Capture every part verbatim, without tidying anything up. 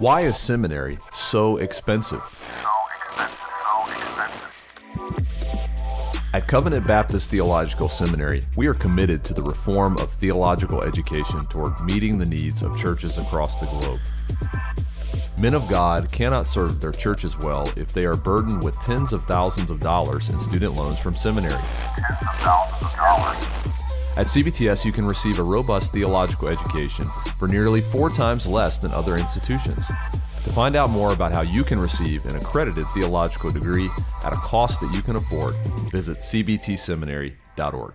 Why is seminary so expensive? So expensive, so expensive. At Covenant Baptist Theological Seminary, we are committed to the reform of theological education toward meeting the needs of churches across the globe. Men of God cannot serve their churches well if they are burdened with tens of thousands of dollars in student loans from seminary. Tens of thousands of dollars. At C B T S, you can receive a robust theological education for nearly four times less than other institutions. To find out more about how you can receive an accredited theological degree at a cost that you can afford, visit c b t seminary dot org.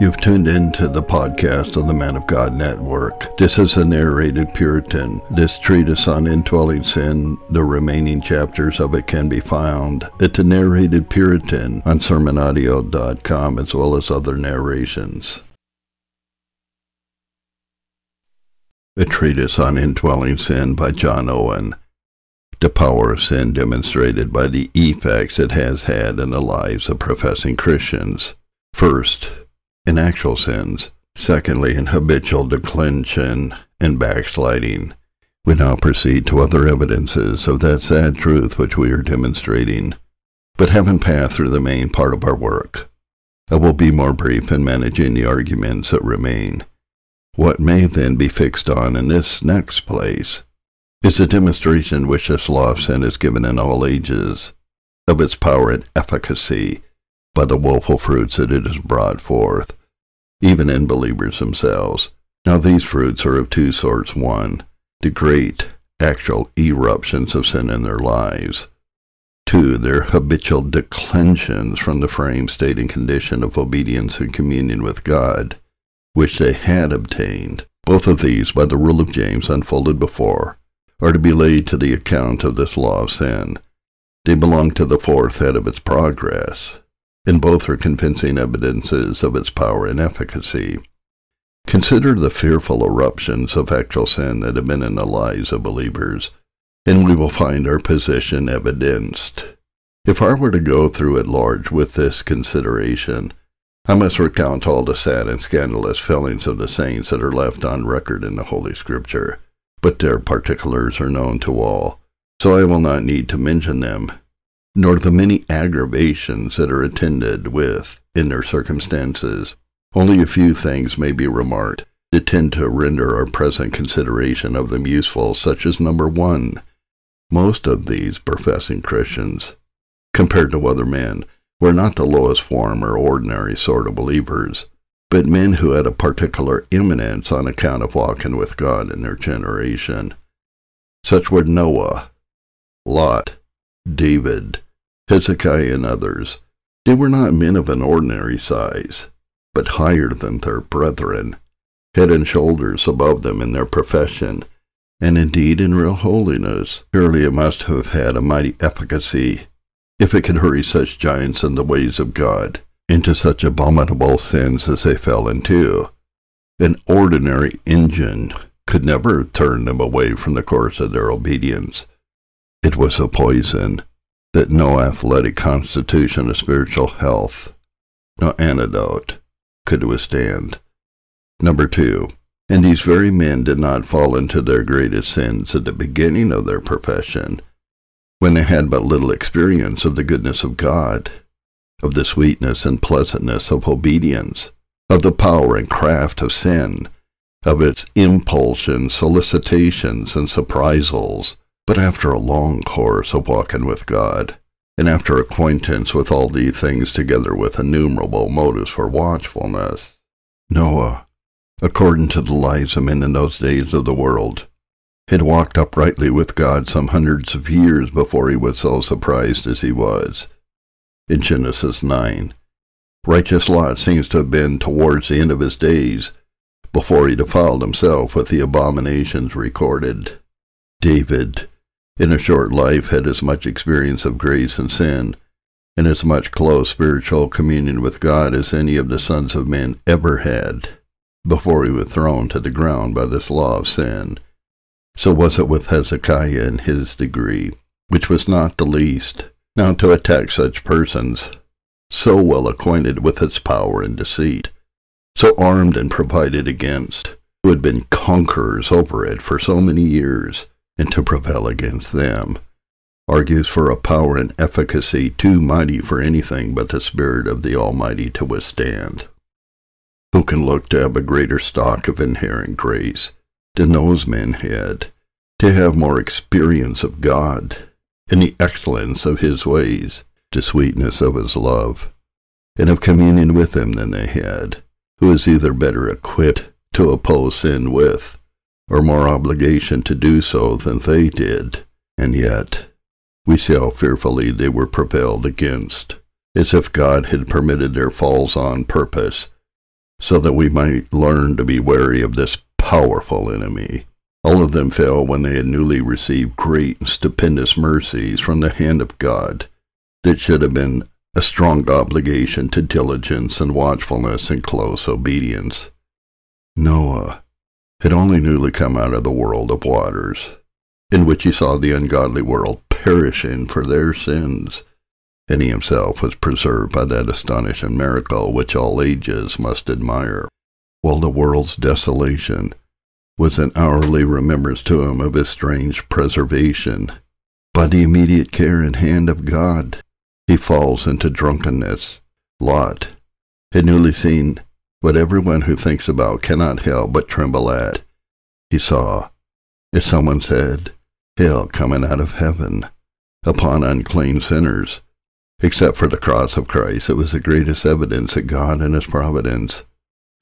You've tuned into the podcast of the Man of God Network. This is a narrated Puritan. This treatise on indwelling sin, the remaining chapters of it can be found at the narrated Puritan on sermon audio dot com, as well as other narrations. The treatise on indwelling sin by John Owen. The power of sin demonstrated by the effects it has had in the lives of professing Christians. First, in actual sins, secondly in habitual declension and backsliding. We now proceed to other evidences of that sad truth which we are demonstrating, but haven't passed through the main part of our work. I will be more brief in managing the arguments that remain. What may then be fixed on in this next place is the demonstration which this law of sin has given in all ages, of its power and efficacy, by the woeful fruits that it has brought forth, even in believers themselves. Now these fruits are of two sorts. One, the great, actual eruptions of sin in their lives. Two, their habitual declensions from the frame, state, and condition of obedience and communion with God, which they had obtained. Both of these, by the rule of James unfolded before, are to be laid to the account of this law of sin. They belong to the fourth head of its progress, and both are convincing evidences of its power and efficacy. Consider the fearful eruptions of actual sin that have been in the lives of believers, and we will find our position evidenced. If I were to go through at large with this consideration, I must recount all the sad and scandalous failings of the saints that are left on record in the Holy Scripture, but their particulars are known to all, so I will not need to mention them, nor the many aggravations that are attended with in their circumstances. Only a few things may be remarked that tend to render our present consideration of them useful, such as number one, most of these professing Christians, compared to other men, were not the lowest form or ordinary sort of believers, but men who had a particular eminence on account of walking with God in their generation. Such were Noah, Lot, David, Hezekiah, and others. They were not men of an ordinary size, but higher than their brethren, head and shoulders above them in their profession, and indeed in real holiness. Surely it must have had a mighty efficacy, if it could hurry such giants in the ways of God into such abominable sins as they fell into. An ordinary engine could never turn them away from the course of their obedience. It was a poison that no athletic constitution of spiritual health, no antidote, could withstand. Number two, and these very men did not fall into their greatest sins at the beginning of their profession, when they had but little experience of the goodness of God, of the sweetness and pleasantness of obedience, of the power and craft of sin, of its impulsions, solicitations, and surprisals. But after a long course of walking with God, and after acquaintance with all these things together with innumerable motives for watchfulness, Noah, according to the lives of men in those days of the world, had walked uprightly with God some hundreds of years before he was so surprised as he was. In Genesis nine, righteous Lot seems to have been towards the end of his days before he defiled himself with the abominations recorded. David, in a short life, had as much experience of grace and sin, and as much close spiritual communion with God as any of the sons of men ever had, before he was thrown to the ground by this law of sin. So was it with Hezekiah in his degree, which was not the least. Now to attack such persons, so well acquainted with its power and deceit, so armed and provided against, who had been conquerors over it for so many years, and to prevail against them, argues for a power and efficacy too mighty for anything but the Spirit of the Almighty to withstand. Who can look to have a greater stock of inherent grace than those men had, to have more experience of God, and the excellence of His ways, the sweetness of His love, and of communion with Him than they had, who is either better equipped to oppose sin with, or more obligation to do so than they did, and yet we see how fearfully they were prevailed against, as if God had permitted their falls on purpose, so that we might learn to be wary of this powerful enemy. All of them fell when they had newly received great and stupendous mercies from the hand of God, that should have been a strong obligation to diligence and watchfulness and close obedience. Noah had only newly come out of the world of waters, in which he saw the ungodly world perishing for their sins, and he himself was preserved by that astonishing miracle which all ages must admire, while the world's desolation was an hourly remembrance to him of his strange preservation. By the immediate care and hand of God, he falls into drunkenness. Lot had newly seen what everyone who thinks about cannot help but tremble at. He saw, as someone said, hell coming out of heaven upon unclean sinners. Except for the cross of Christ, it was the greatest evidence that God in His providence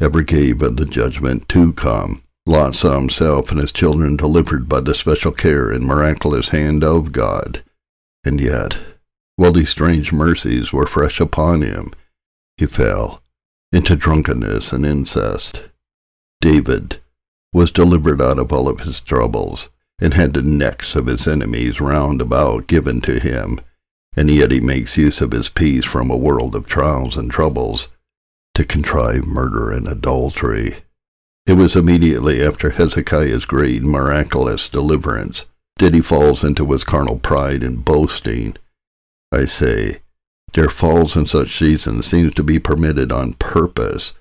ever gave of the judgment to come. Lot saw himself and his children delivered by the special care and miraculous hand of God. And yet, while these strange mercies were fresh upon him, he fell into drunkenness and incest. David was delivered out of all of his troubles, and had the necks of his enemies round about given to him, and yet he makes use of his peace from a world of trials and troubles to contrive murder and adultery. It was immediately after Hezekiah's great miraculous deliverance that he falls into his carnal pride and boasting. I say, their falls in such seasons seems to be permitted on purpose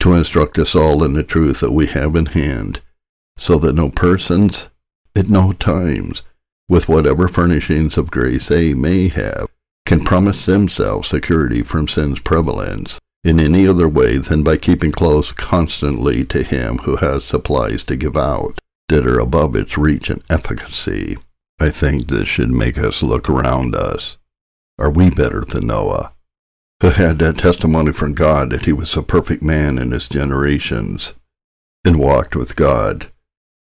to instruct us all in the truth that we have in hand, so that no persons, at no times, with whatever furnishings of grace they may have, can promise themselves security from sin's prevalence in any other way than by keeping close constantly to Him who has supplies to give out that are above its reach and efficacy. I think this should make us look around us. Are we better than Noah, who had that testimony from God that he was a perfect man in his generations and walked with God?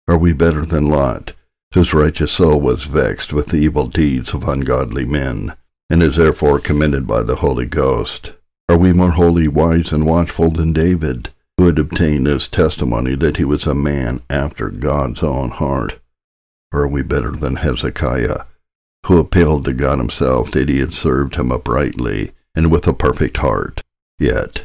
Are we better than Lot, whose righteous soul was vexed with the evil deeds of ungodly men, and is therefore commended by the Holy Ghost? Are we more holy, wise, and watchful than David, who had obtained this testimony that he was a man after God's own heart? Or are we better than Hezekiah, who appealed to God Himself that He had served Him uprightly and with a perfect heart? Yet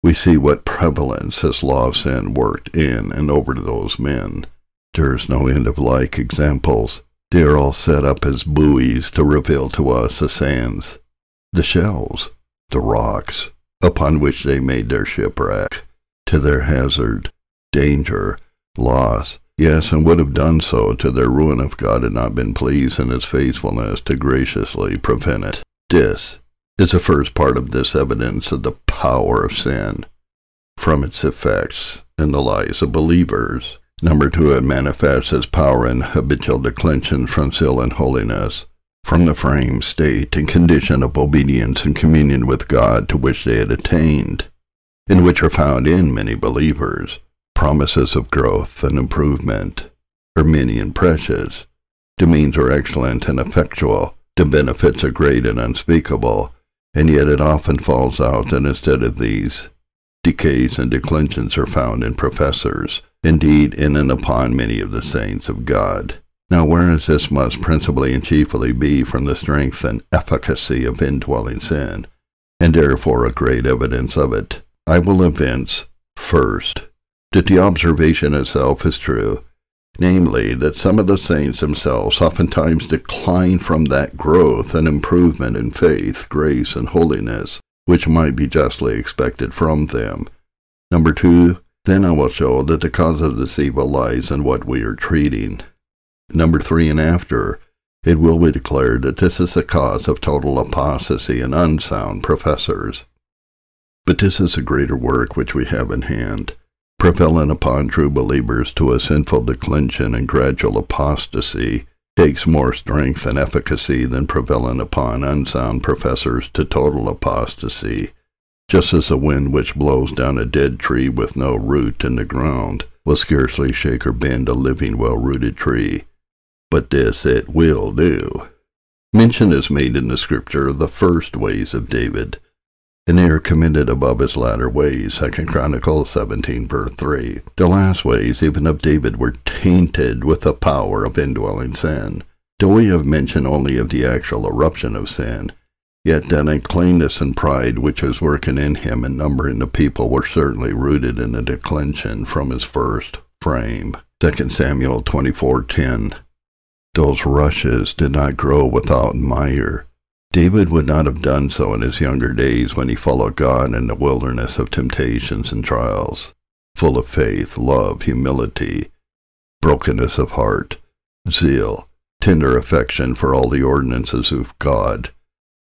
we see what prevalence this law of sin worked in and over to those men. There is no end of like examples. They are all set up as buoys to reveal to us the sands, the shells, the rocks, upon which they made their shipwreck, to their hazard, danger, loss, yes, and would have done so to their ruin if God had not been pleased in His faithfulness to graciously prevent it. This is the first part of this evidence of the power of sin, from its effects in the lives of believers. Number two, it manifests its power in habitual declension from zeal and holiness, from the frame, state, and condition of obedience and communion with God to which they had attained, in which are found in many believers promises of growth and improvement, are many and precious. The means are excellent and effectual, the benefits are great and unspeakable, and yet it often falls out, and instead of these, decays and declensions are found in professors, indeed in and upon many of the saints of God. Now whereas this must principally and chiefly be from the strength and efficacy of indwelling sin, and therefore a great evidence of it, I will evince, first, that the observation itself is true, namely that some of the saints themselves oftentimes decline from that growth and improvement in faith, grace, and holiness, which might be justly expected from them. Number two, then I will show that the cause of this evil lies in what we are treating. Number three and after, it will be declared that this is the cause of total apostasy and unsound professors. But this is a greater work which we have in hand, propelling upon true believers to a sinful declension and gradual apostasy takes more strength and efficacy than propelling upon unsound professors to total apostasy, just as the wind which blows down a dead tree with no root in the ground will scarcely shake or bend a living well-rooted tree, but this it will do. Mention is made in the Scripture of the first ways of David, and they are commended above his latter ways, Second Chronicles seventeen, verse three. The last ways, even of David, were tainted with the power of indwelling sin. Though we have mention only of the actual eruption of sin, yet that uncleanness and pride which was working in him and numbering the people were certainly rooted in a declension from his first frame. Second Samuel twenty-four, ten. Those rushes did not grow without mire. David would not have done so in his younger days when he followed God in the wilderness of temptations and trials, full of faith, love, humility, brokenness of heart, zeal, tender affection for all the ordinances of God,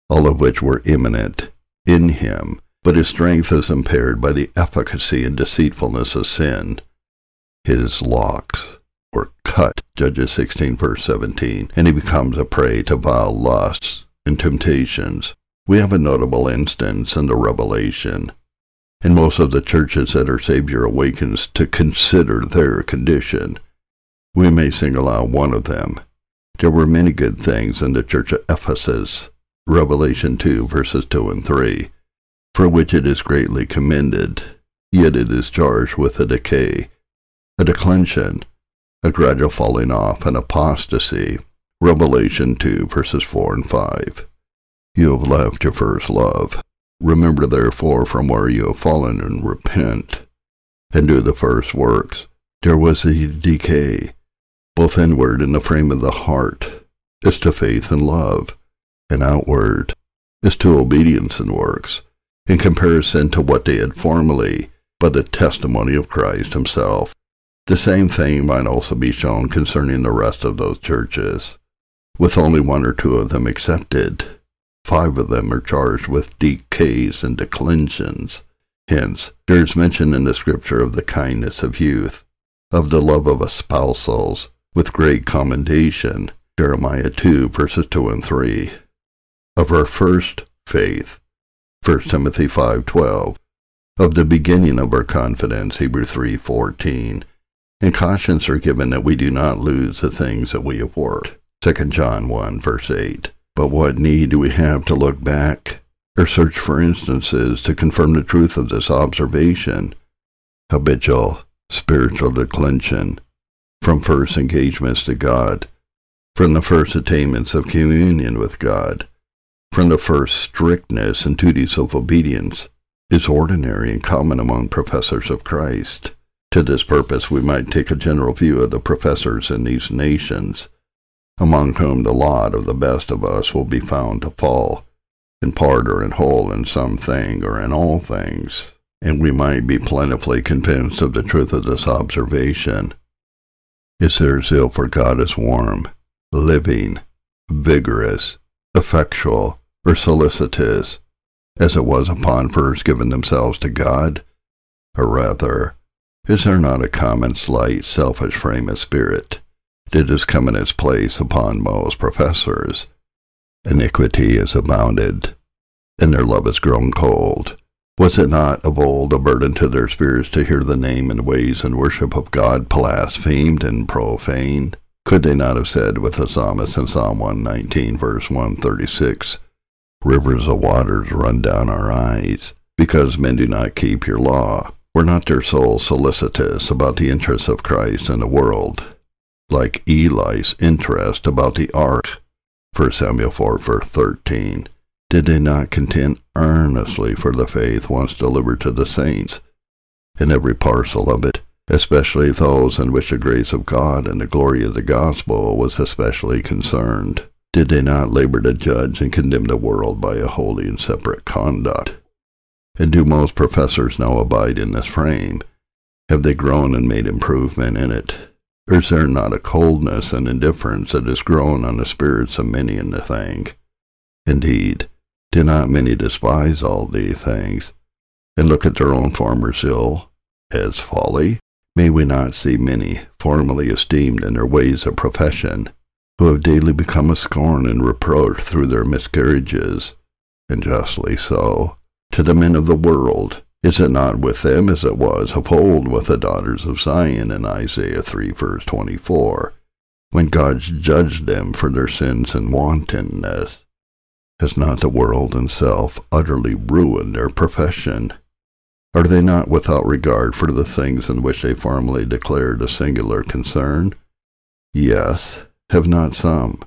all of which were immanent in him, but his strength is impaired by the efficacy and deceitfulness of sin. His locks were cut, Judges sixteen, verse seventeen, and he becomes a prey to vile lusts and temptations. We have a notable instance in the Revelation, and most of the churches that our Savior awakens to consider their condition. We may single out one of them. There were many good things in the church of Ephesus, Revelation two, verses two and three, for which it is greatly commended, yet it is charged with a decay, a declension, a gradual falling off, an apostasy, Revelation two, verses four and five. You have left your first love. Remember therefore from where you have fallen, and repent, and do the first works. There was a decay, both inward in the frame of the heart, as to faith and love, and outward, as to obedience and works, in comparison to what they had formerly, by the testimony of Christ himself. The same thing might also be shown concerning the rest of those churches, with only one or two of them excepted. Five of them are charged with decays and declensions. Hence, there is mention in the Scripture of the kindness of youth, of the love of espousals, with great commendation, Jeremiah two, verses two and three, of our first faith, First Timothy five, twelve, of the beginning of our confidence, Hebrews three, fourteen, and cautions are given that we do not lose the things that we have worked, Second John one, verse eight. But what need do we have to look back or search for instances to confirm the truth of this observation? Habitual spiritual declension from first engagements to God, from the first attainments of communion with God, from the first strictness and duties of obedience, is ordinary and common among professors of Christ. To this purpose, we might take a general view of the professors in these nations, among whom the lot of the best of us will be found to fall, in part or in whole, in some thing or in all things, and we might be plentifully convinced of the truth of this observation. Is their zeal for God is warm, living, vigorous, effectual, or solicitous, as it was upon first giving themselves to God? Or rather, is there not a common slight selfish frame of spirit that has come in its place upon most professors? Iniquity is abounded, and their love is grown cold. Was it not of old a burden to their spirits to hear the name and ways and worship of God blasphemed and profaned? Could they not have said with the psalmist in Psalm one nineteen, verse one thirty-six, "Rivers of waters run down our eyes, because men do not keep your law"? Were not their souls solicitous about the interests of Christ and the world, like Eli's interest about the ark, First Samuel four, verse thirteen? Did they not contend earnestly for the faith once delivered to the saints, and every parcel of it, especially those in which the grace of God and the glory of the gospel was especially concerned. Did they not labor to judge and condemn the world by a holy and separate conduct? And do most professors now abide in this frame? Have they grown and made improvement in it? Or is there not a coldness and indifference that has grown on the spirits of many in the thing? Indeed, do not many despise all these things, and look at their own former zeal as folly? May we not see many, formerly esteemed in their ways of profession, who have daily become a scorn and reproach through their miscarriages, and justly so, to the men of the world? Is it not with them as it was of old with the daughters of Zion in Isaiah three, verse twenty-four, when God judged them for their sins and wantonness? Has not the world and self utterly ruined their profession? Are they not without regard for the things in which they formerly declared a singular concern? Yes, have not some,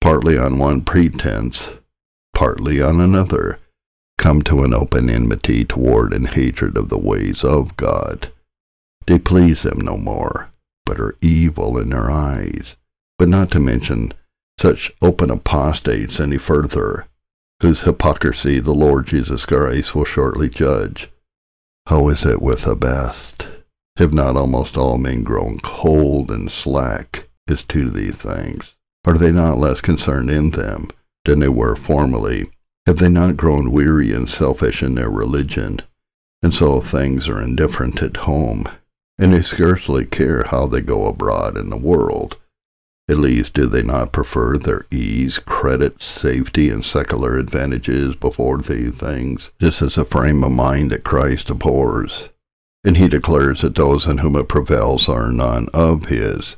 partly on one pretense, partly on another, come to an open enmity toward and hatred of the ways of God? They please them no more, but are evil in their eyes. But not to mention such open apostates any further, whose hypocrisy the Lord Jesus Christ will shortly judge. How is it with the best? Have not almost all men grown cold and slack as to these things? Are they not less concerned in them than they were formerly? Have they not grown weary and selfish in their religion, and so things are indifferent at home, and they scarcely care how they go abroad in the world? At least, do they not prefer their ease, credit, safety, and secular advantages before these things? This is a frame of mind that Christ abhors, and he declares that those in whom it prevails are none of his.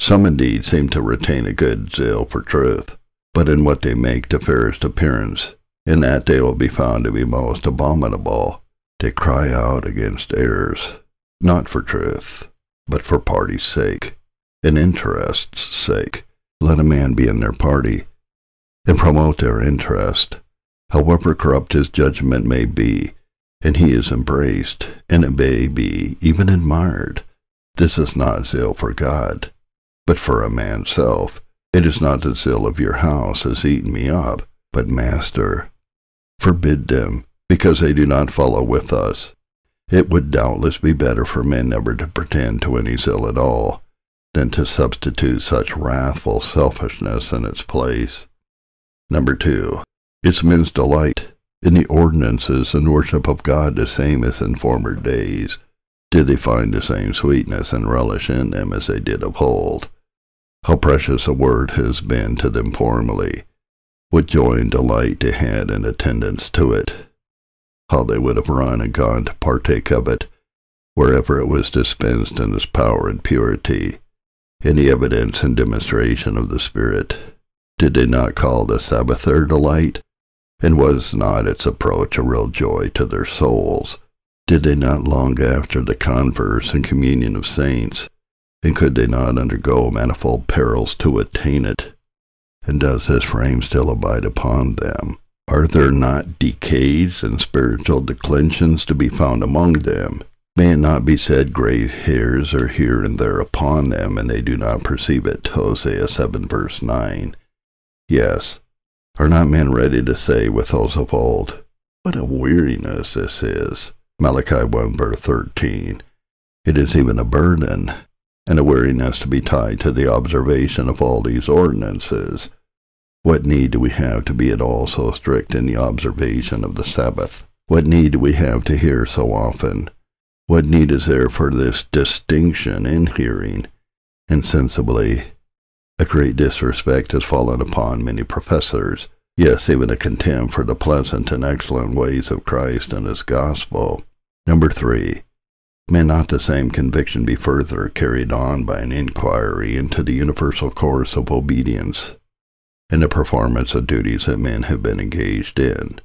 Some indeed seem to retain a good zeal for truth, but in what they make the fairest appearance, in that they will be found to be most abominable. They cry out against errors, not for truth, but for party's sake, and interest's sake. Let a man be in their party, and promote their interest, however corrupt his judgment may be, and he is embraced, and it may be even admired. This is not zeal for God, but for a man's self. It is not the zeal of your house has eaten me up, but, Master, forbid them, because they do not follow with us. It would doubtless be better for men never to pretend to any zeal at all, than to substitute such wrathful selfishness in its place. Number two, it's men's delight in the ordinances and worship of God the same as in former days. Did they find the same sweetness and relish in them as they did of old? How precious a word has been to them formerly! What joy and delight they had in attendance to it! How they would have run and gone to partake of it, wherever it was dispensed in its power and purity, in the evidence and demonstration of the Spirit! Did they not call the Sabbath their delight? And was not its approach a real joy to their souls? Did they not long after the converse and communion of saints? And could they not undergo manifold perils to attain it? And does this frame still abide upon them? Are there not decays and spiritual declensions to be found among them? May it not be said gray hairs are here and there upon them, and they do not perceive it? Hosea seven, verse nine. Yes, are not men ready to say with those of old, "What a weariness this is!" Malachi one, verse thirteen. It is even a burden, and a weariness to be tied to the observation of all these ordinances. What need do we have to be at all so strict in the observation of the Sabbath? What need do we have to hear so often? What need is there for this distinction in hearing? Insensibly, a great disrespect has fallen upon many professors, yes, even a contempt for the pleasant and excellent ways of Christ and his gospel. Number three, may not the same conviction be further carried on by an inquiry into the universal course of obedience and the performance of duties that men have been engaged in?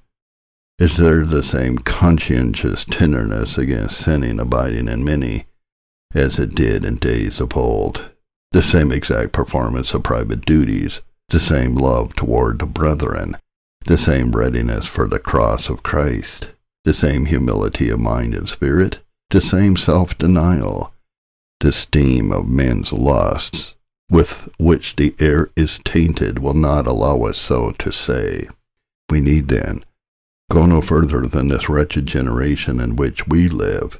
Is there the same conscientious tenderness against sinning abiding in many as it did in days of old? The same exact performance of private duties, the same love toward the brethren, the same readiness for the cross of Christ, the same humility of mind and spirit, the same self-denial, disdain of man's lusts, with which the air is tainted, will not allow us so to say. We need, then, go no further than this wretched generation in which we live,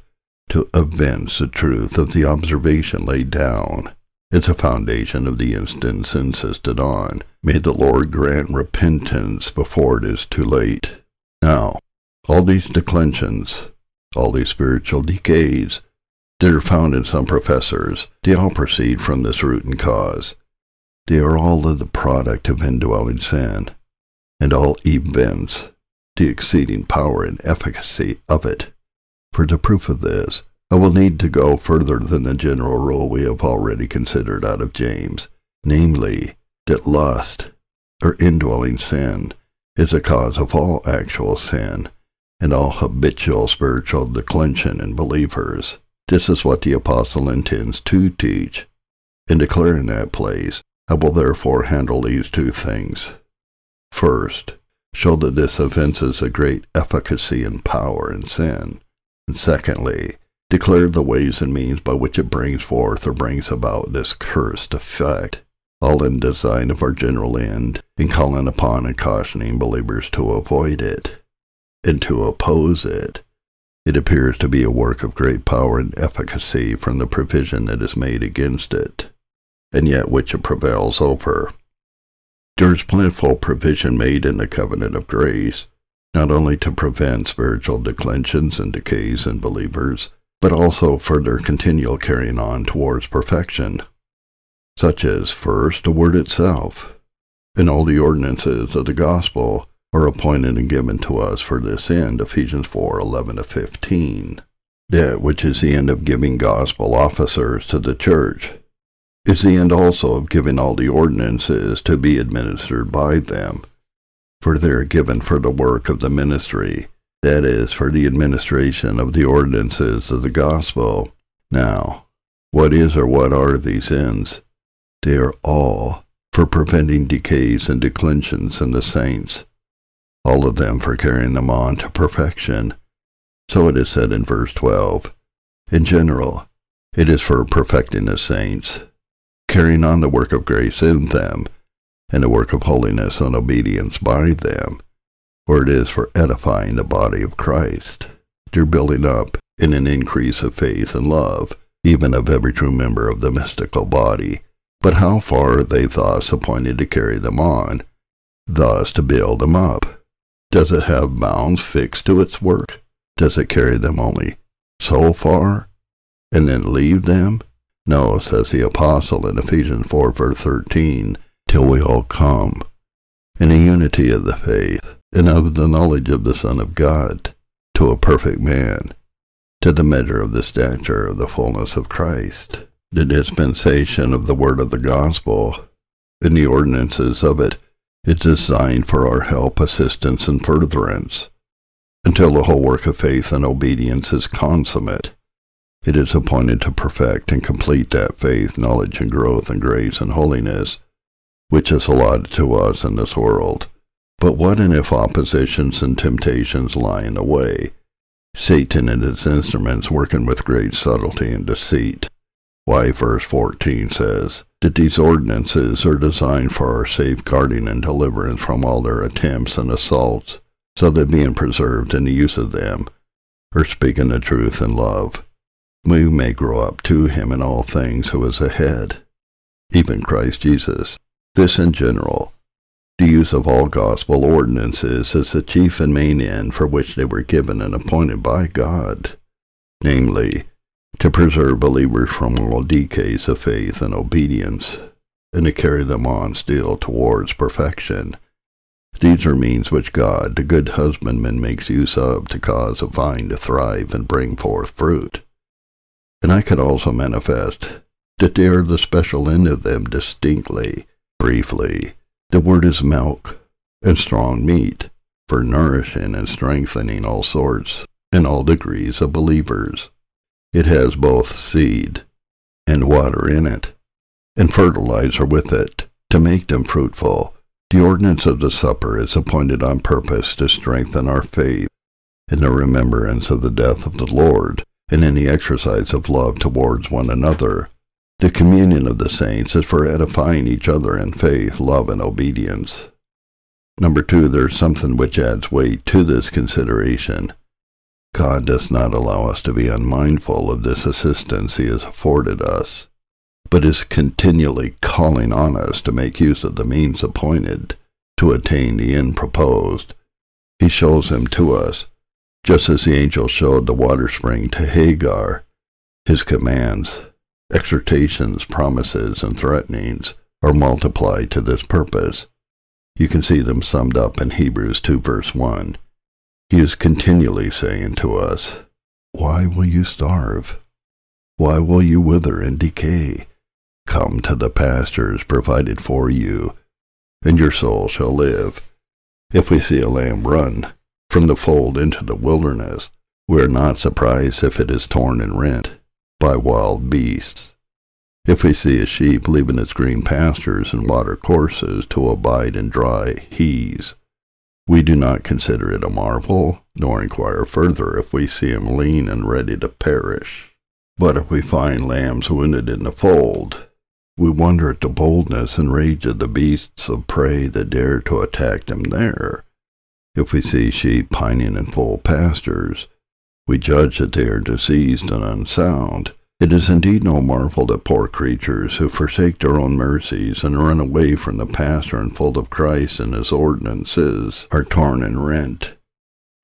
to evince the truth of the observation laid down. It's a foundation of the instance insisted on. May the Lord grant repentance before it is too late. Now, all these declensions, all these spiritual decays, that are found in some professors, they all proceed from this root and cause. They are all of the product of indwelling sin, and all events the exceeding power and efficacy of it. For the proof of this, I will need to go further than the general rule we have already considered out of James, namely, that lust, or indwelling sin, is the cause of all actual sin, and all habitual spiritual declension in believers. This is what the Apostle intends to teach, and declare in that place. I will therefore handle these two things. First, show that this evinces a great efficacy and power in sin, and secondly, declare the ways and means by which it brings forth or brings about this cursed effect, all in design of our general end, and calling upon and cautioning believers to avoid it, and to oppose it. It appears to be a work of great power and efficacy from the provision that is made against it, and yet which it prevails over. There is plentiful provision made in the covenant of grace, not only to prevent spiritual declensions and decays in believers, but also for their continual carrying on towards perfection, such as, first, the Word itself, and all the ordinances of the gospel, are appointed and given to us for this end, Ephesians four, eleven to fifteen. That which is the end of giving gospel officers to the church is the end also of giving all the ordinances to be administered by them, for they are given for the work of the ministry, that is, for the administration of the ordinances of the gospel. Now, what is or what are these ends? They are all for preventing decays and declensions in the saints, all of them for carrying them on to perfection. So it is said in verse twelve, in general, it is for perfecting the saints, carrying on the work of grace in them, and the work of holiness and obedience by them, or it is for edifying the body of Christ, their building up in an increase of faith and love, even of every true member of the mystical body. But how far are they thus appointed to carry them on, thus to build them up? Does it have bounds fixed to its work? Does it carry them only so far, and then leave them? No, says the Apostle in Ephesians four, verse thirteen, till we all come, in the unity of the faith, and of the knowledge of the Son of God, to a perfect man, to the measure of the stature of the fullness of Christ. The dispensation of the word of the gospel, and the ordinances of it, is designed for our help, assistance, and furtherance, until the whole work of faith and obedience is consummate. It is appointed to perfect and complete that faith, knowledge, and growth, and grace, and holiness, which is allotted to us in this world. But what and if oppositions and temptations lie in the way? Satan and his instruments working with great subtlety and deceit. Why, verse fourteen says, that these ordinances are designed for our safeguarding and deliverance from all their attempts and assaults, so that being preserved in the use of them, or speaking the truth in love, we may grow up to him in all things who is ahead, even Christ Jesus. This in general, the use of all gospel ordinances is the chief and main end for which they were given and appointed by God, namely, to preserve believers from all decays of faith and obedience, and to carry them on still towards perfection. These are means which God, the good husbandman, makes use of to cause a vine to thrive and bring forth fruit. And I could also manifest that they are the special end of them distinctly. Briefly, the word is milk and strong meat, for nourishing and strengthening all sorts and all degrees of believers. It has both seed and water in it, and fertilizer with it, to make them fruitful. The ordinance of the supper is appointed on purpose to strengthen our faith in the remembrance of the death of the Lord, and in the exercise of love towards one another. The communion of the saints is for edifying each other in faith, love, and obedience. Number two, there is something which adds weight to this consideration. God does not allow us to be unmindful of this assistance He has afforded us, but is continually calling on us to make use of the means appointed to attain the end proposed. He shows them to us, just as the angel showed the water spring to Hagar. His commands, exhortations, promises, and threatenings are multiplied to this purpose. You can see them summed up in Hebrews two verse one. He is continually saying to us, "Why will you starve? Why will you wither and decay? Come to the pastures provided for you, and your soul shall live." If we see a lamb run from the fold into the wilderness, we are not surprised if it is torn and rent by wild beasts. If we see a sheep leaving its green pastures and water courses to abide in dry heaths, we do not consider it a marvel, nor inquire further if we see him lean and ready to perish. But if we find lambs wounded in the fold, we wonder at the boldness and rage of the beasts of prey that dare to attack them there. If we see sheep pining in full pastures, we judge that they are diseased and unsound. It is indeed no marvel that poor creatures who forsake their own mercies and run away from the pasture and fold of Christ and His ordinances are torn and rent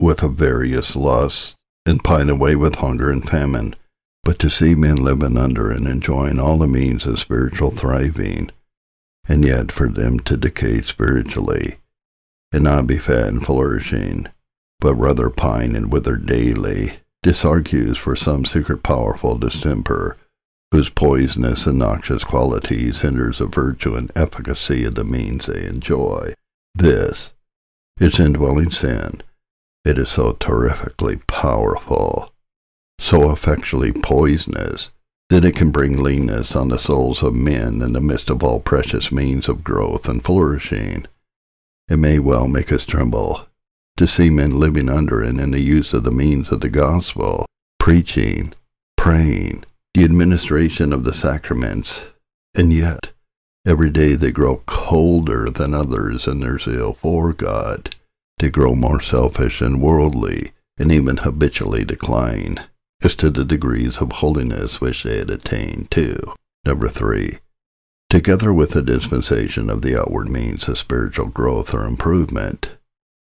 with a various lusts and pine away with hunger and famine. But to see men living under and enjoying all the means of spiritual thriving, and yet for them to decay spiritually and not be fat and flourishing, but rather pine and wither daily, this argues for some secret powerful distemper, whose poisonous and noxious qualities hinders the virtue and efficacy of the means they enjoy. This is indwelling sin. It is so terrifically powerful, so effectually poisonous, that it can bring leanness on the souls of men in the midst of all precious means of growth and flourishing. It may well make us tremble to see men living under and in the use of the means of the gospel, preaching, praying, the administration of the sacraments, and yet every day they grow colder than others in their zeal for God. They grow more selfish and worldly, and even habitually decline as to the degrees of holiness which they had attained to. Number three, together with the dispensation of the outward means of spiritual growth or improvement,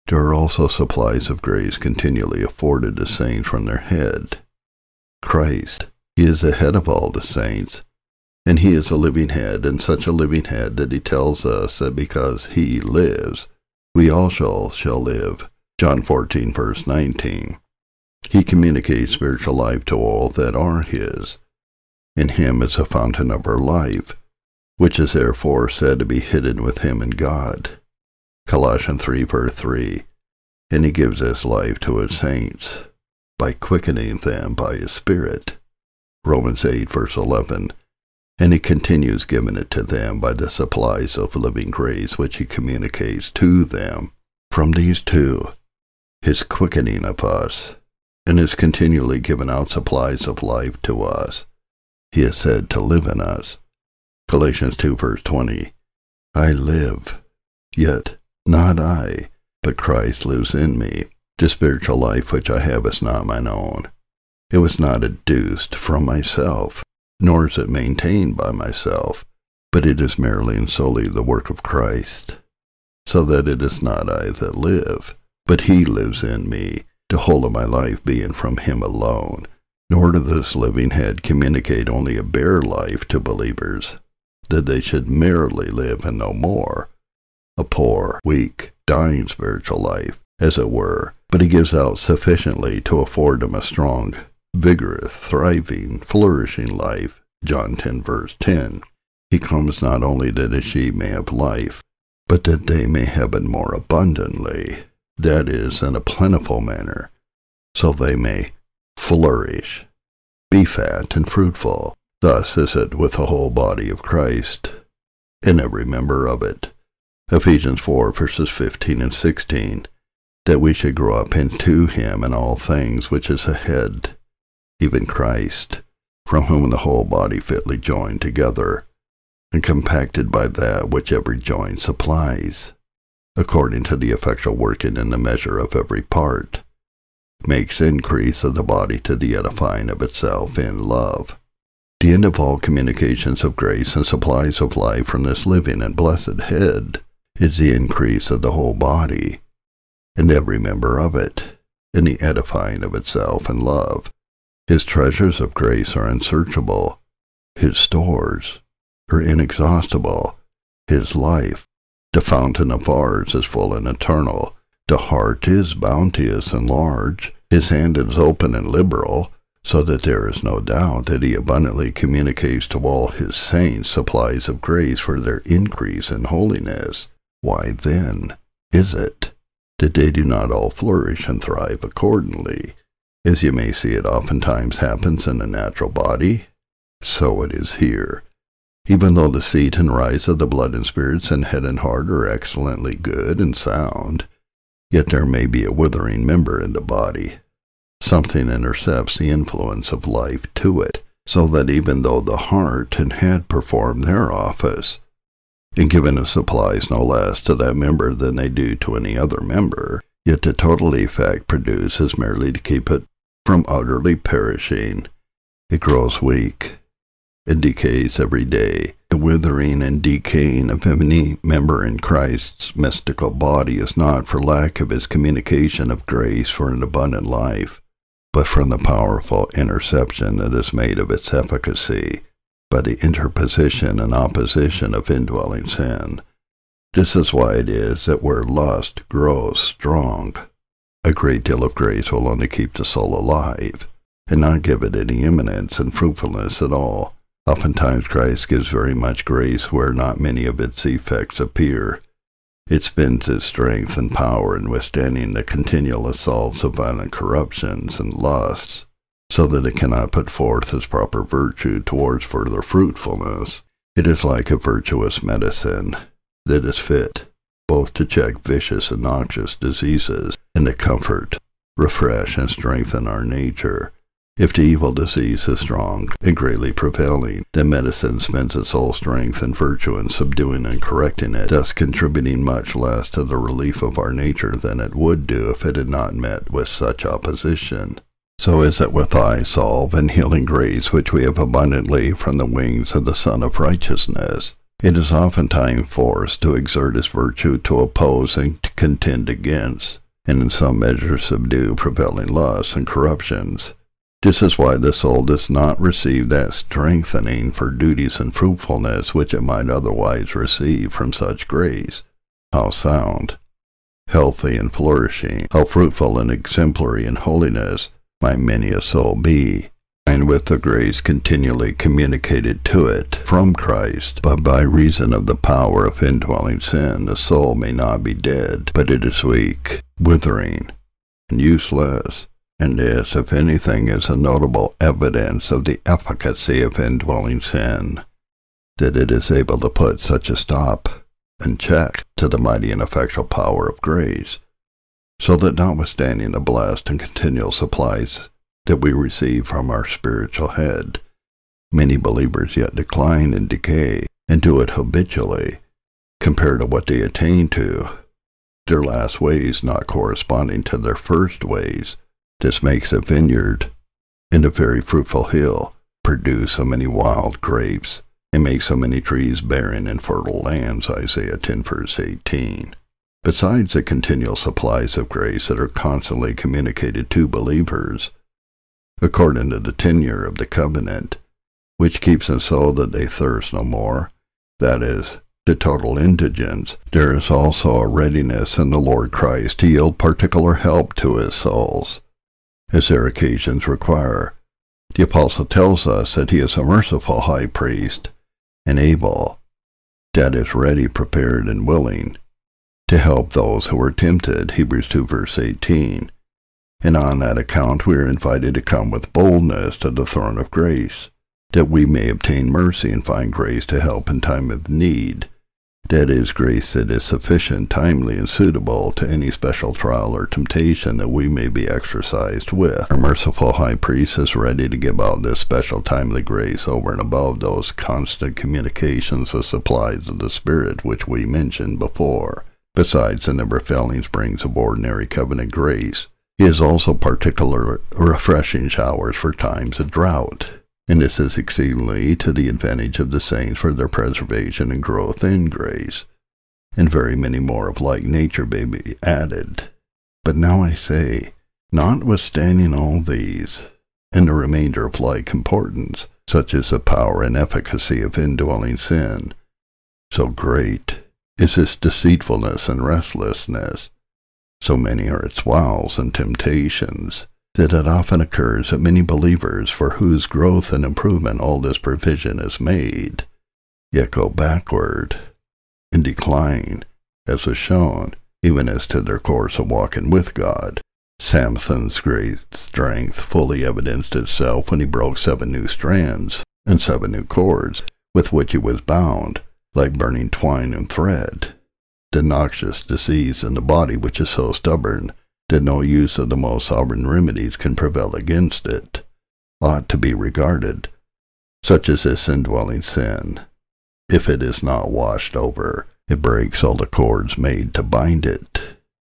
there are also supplies of grace continually afforded to saints from their head, Christ. He is the head of all the saints, and He is a living head, and such a living head that He tells us that because He lives, we also shall live. John fourteen verse nineteen. He communicates spiritual life to all that are His. In Him is a fountain of our life, which is therefore said to be hidden with Him in God. Colossians three verse three, and He gives His life to His saints by quickening them by His Spirit. Romans eight verse eleven, and He continues giving it to them by the supplies of living grace which He communicates to them. From these two, His quickening of us, and His continually giving out supplies of life to us, He is said to live in us. Galatians two verse twenty, I live, yet not I, but Christ lives in me. The spiritual life which I have is not mine own. It was not adduced from myself, nor is it maintained by myself, but it is merely and solely the work of Christ, so that it is not I that live, but He lives in me, the whole of my life being from Him alone. Nor does this living head communicate only a bare life to believers, that they should merely live and no more, a poor, weak, dying spiritual life, as it were, but He gives out sufficiently to afford them a strong, vigorous, thriving, flourishing life. John ten verse ten. He comes not only that His sheep may have life, but that they may have it more abundantly, that is, in a plentiful manner, so they may flourish, be fat and fruitful. Thus is it with the whole body of Christ, and every member of it. Ephesians four verses fifteen and sixteen, that we should grow up into Him in all things, which is the head, even Christ, from whom the whole body fitly joined together, and compacted by that which every joint supplies, according to the effectual working in the measure of every part, makes increase of the body to the edifying of itself in love. The end of all communications of grace and supplies of life from this living and blessed head is the increase of the whole body, and every member of it, in the edifying of itself in love. His treasures of grace are unsearchable, his stores are inexhaustible, his life, the fountain of ours, is full and eternal. The heart is bounteous and large, his hand is open and liberal, so that there is no doubt that he abundantly communicates to all his saints supplies of grace for their increase in holiness. Why, then, is it that they do not all flourish and thrive accordingly? As you may see, it oftentimes happens in the natural body, so it is here. Even though the seat and rise of the blood and spirits and head and heart are excellently good and sound, yet there may be a withering member in the body. Something intercepts the influence of life to it, so that even though the heart and head perform their office, and given the supplies no less to that member than they do to any other member, yet the total effect produced is merely to keep it from utterly perishing. It grows weak and decays every day. The withering and decaying of any member in Christ's mystical body is not for lack of his communication of grace for an abundant life, but from the powerful interception that is made of its efficacy by the interposition and opposition of indwelling sin. This is why it is that where lust grows strong, a great deal of grace will only keep the soul alive, and not give it any eminence and fruitfulness at all. Oftentimes Christ gives very much grace where not many of its effects appear. It spends its strength and power in withstanding the continual assaults of violent corruptions and lusts, so that it cannot put forth its proper virtue towards further fruitfulness. It is like a virtuous medicine that is fit both to check vicious and noxious diseases, and to comfort, refresh, and strengthen our nature. If the evil disease is strong and greatly prevailing, then medicine spends its whole strength and virtue in subduing and correcting it, thus contributing much less to the relief of our nature than it would do if it had not met with such opposition. So is it with thy salve and healing grace which we have abundantly from the wings of the Son of Righteousness. It is oftentimes forced to exert its virtue to oppose and to contend against, and in some measure subdue prevailing lusts and corruptions. This is why the soul does not receive that strengthening for duties and fruitfulness which it might otherwise receive from such grace. How sound, healthy, and flourishing, how fruitful and exemplary in holiness might many a soul be, and with the grace continually communicated to it from Christ. But by reason of the power of indwelling sin, the soul may not be dead, but it is weak, withering, and useless. And this, if anything, is a notable evidence of the efficacy of indwelling sin, that it is able to put such a stop and check to the mighty and effectual power of grace, so that notwithstanding the blessed and continual supplies that we receive from our spiritual head, many believers yet decline and decay, and do it habitually, compared to what they attain to, their last ways not corresponding to their first ways. This makes a vineyard and a very fruitful hill produce so many wild grapes, and make so many trees barren and fertile lands, Isaiah ten verse eighteen. Besides the continual supplies of grace that are constantly communicated to believers, according to the tenure of the covenant, which keeps them so that they thirst no more, that is, to total indigence, there is also a readiness in the Lord Christ to yield particular help to his souls, as their occasions require. The Apostle tells us that he is a merciful high priest, and able, that is, ready, prepared, and willing, to help those who are tempted, Hebrews two verse eighteen. And on that account we are invited to come with boldness to the throne of grace, that we may obtain mercy and find grace to help in time of need. That is grace that is sufficient, timely, and suitable to any special trial or temptation that we may be exercised with. Our merciful high priest is ready to give out this special timely grace over and above those constant communications of supplies of the Spirit which we mentioned before. Besides the never-failing springs of ordinary covenant grace, he is also particular refreshing showers for times of drought. And this is exceedingly to the advantage of the saints for their preservation and growth in grace. And very many more of like nature may be added. But now I say, notwithstanding all these, and the remainder of like importance, such is the power and efficacy of indwelling sin, so great is its deceitfulness and restlessness, so many are its wiles and temptations, that it often occurs that many believers, for whose growth and improvement all this provision is made, yet go backward and decline, as was shown, even as to their course of walking with God. Samson's great strength fully evidenced itself when he broke seven new strands and seven new cords with which he was bound, like burning twine and thread. The noxious disease in the body which is so stubborn that no use of the most sovereign remedies can prevail against it, ought to be regarded, such as this indwelling sin. If it is not washed over, it breaks all the cords made to bind it.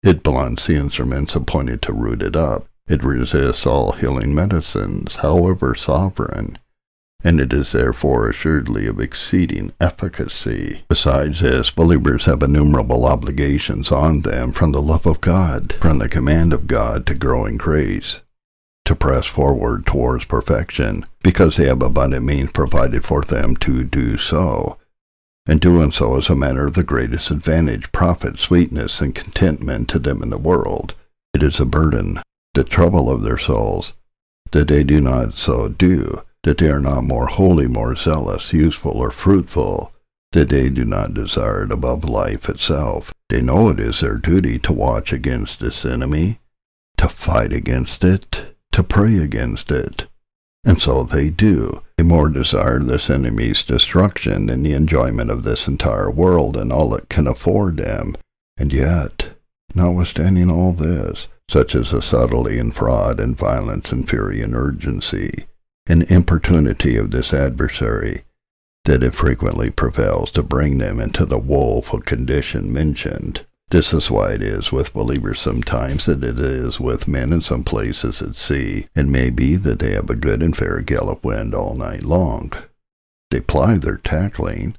It blunts the instruments appointed to root it up. It resists all healing medicines, however sovereign, and it is therefore assuredly of exceeding efficacy. Besides this, believers have innumerable obligations on them from the love of God, from the command of God to grow in grace, to press forward towards perfection, because they have abundant means provided for them to do so. And doing so is a matter of the greatest advantage, profit, sweetness, and contentment to them in the world. It is a burden, the trouble of their souls, that they do not so do, that they are not more holy, more zealous, useful, or fruitful, that they do not desire it above life itself. They know it is their duty to watch against this enemy, to fight against it, to pray against it. And so they do. They more desire this enemy's destruction than the enjoyment of this entire world and all it can afford them. And yet, notwithstanding all this, such is the subtlety and fraud and violence and fury and urgency, an importunity of this adversary, that it frequently prevails to bring them into the woeful condition mentioned. This is why it is with believers sometimes that it is with men in some places at sea. It may be that they have a good and fair gale of wind all night long. They ply their tackling,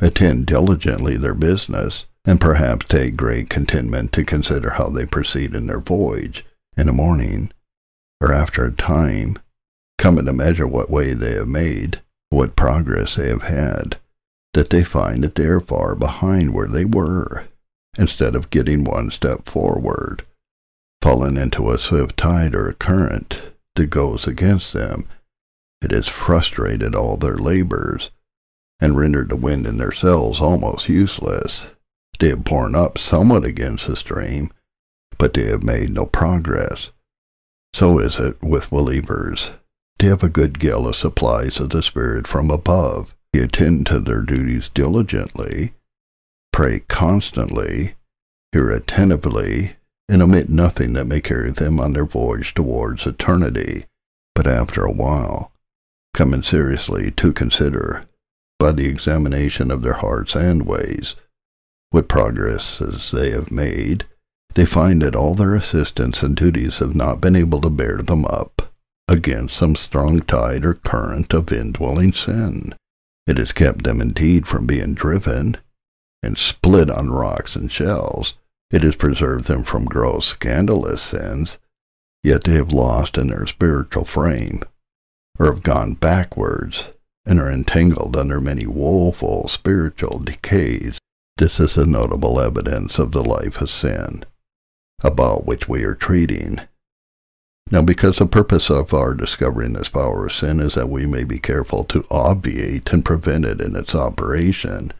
attend diligently their business, and perhaps take great contentment to consider how they proceed in their voyage. In the morning, or after a time, coming to measure what way they have made, what progress they have had, that they find that they are far behind where they were, instead of getting one step forward, falling into a swift tide or a current that goes against them. It has frustrated all their labors, and rendered the wind in their sails almost useless. They have borne up somewhat against the stream, but they have made no progress. So is it with believers. They have a good gale of supplies of the Spirit from above. They attend to their duties diligently, pray constantly, hear attentively, and omit nothing that may carry them on their voyage towards eternity. But after a while, coming seriously to consider, by the examination of their hearts and ways, what progresses they have made, they find that all their assistance and duties have not been able to bear them up against some strong tide or current of indwelling sin. It has kept them indeed from being driven and split on rocks and shells. It has preserved them from gross scandalous sins, yet they have lost in their spiritual frame, or have gone backwards, and are entangled under many woeful spiritual decays. This is a notable evidence of the life of sin, about which we are treating. Now, because the purpose of our discovering this power of sin is that we may be careful to obviate and prevent it in its operation,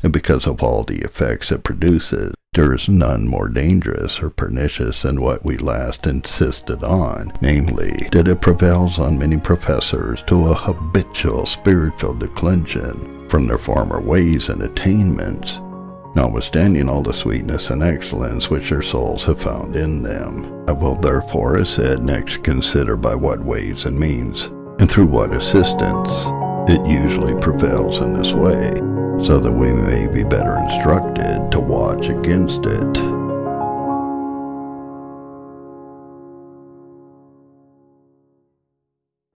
and because of all the effects it produces, There is none more dangerous or pernicious than what we last insisted on, namely, that it prevails on many professors to a habitual spiritual declension from their former ways and attainments, notwithstanding all the sweetness and excellence which their souls have found in them. I will therefore, as said, next consider by what ways and means, and through what assistance, it usually prevails in this way, so that we may be better instructed to watch against it.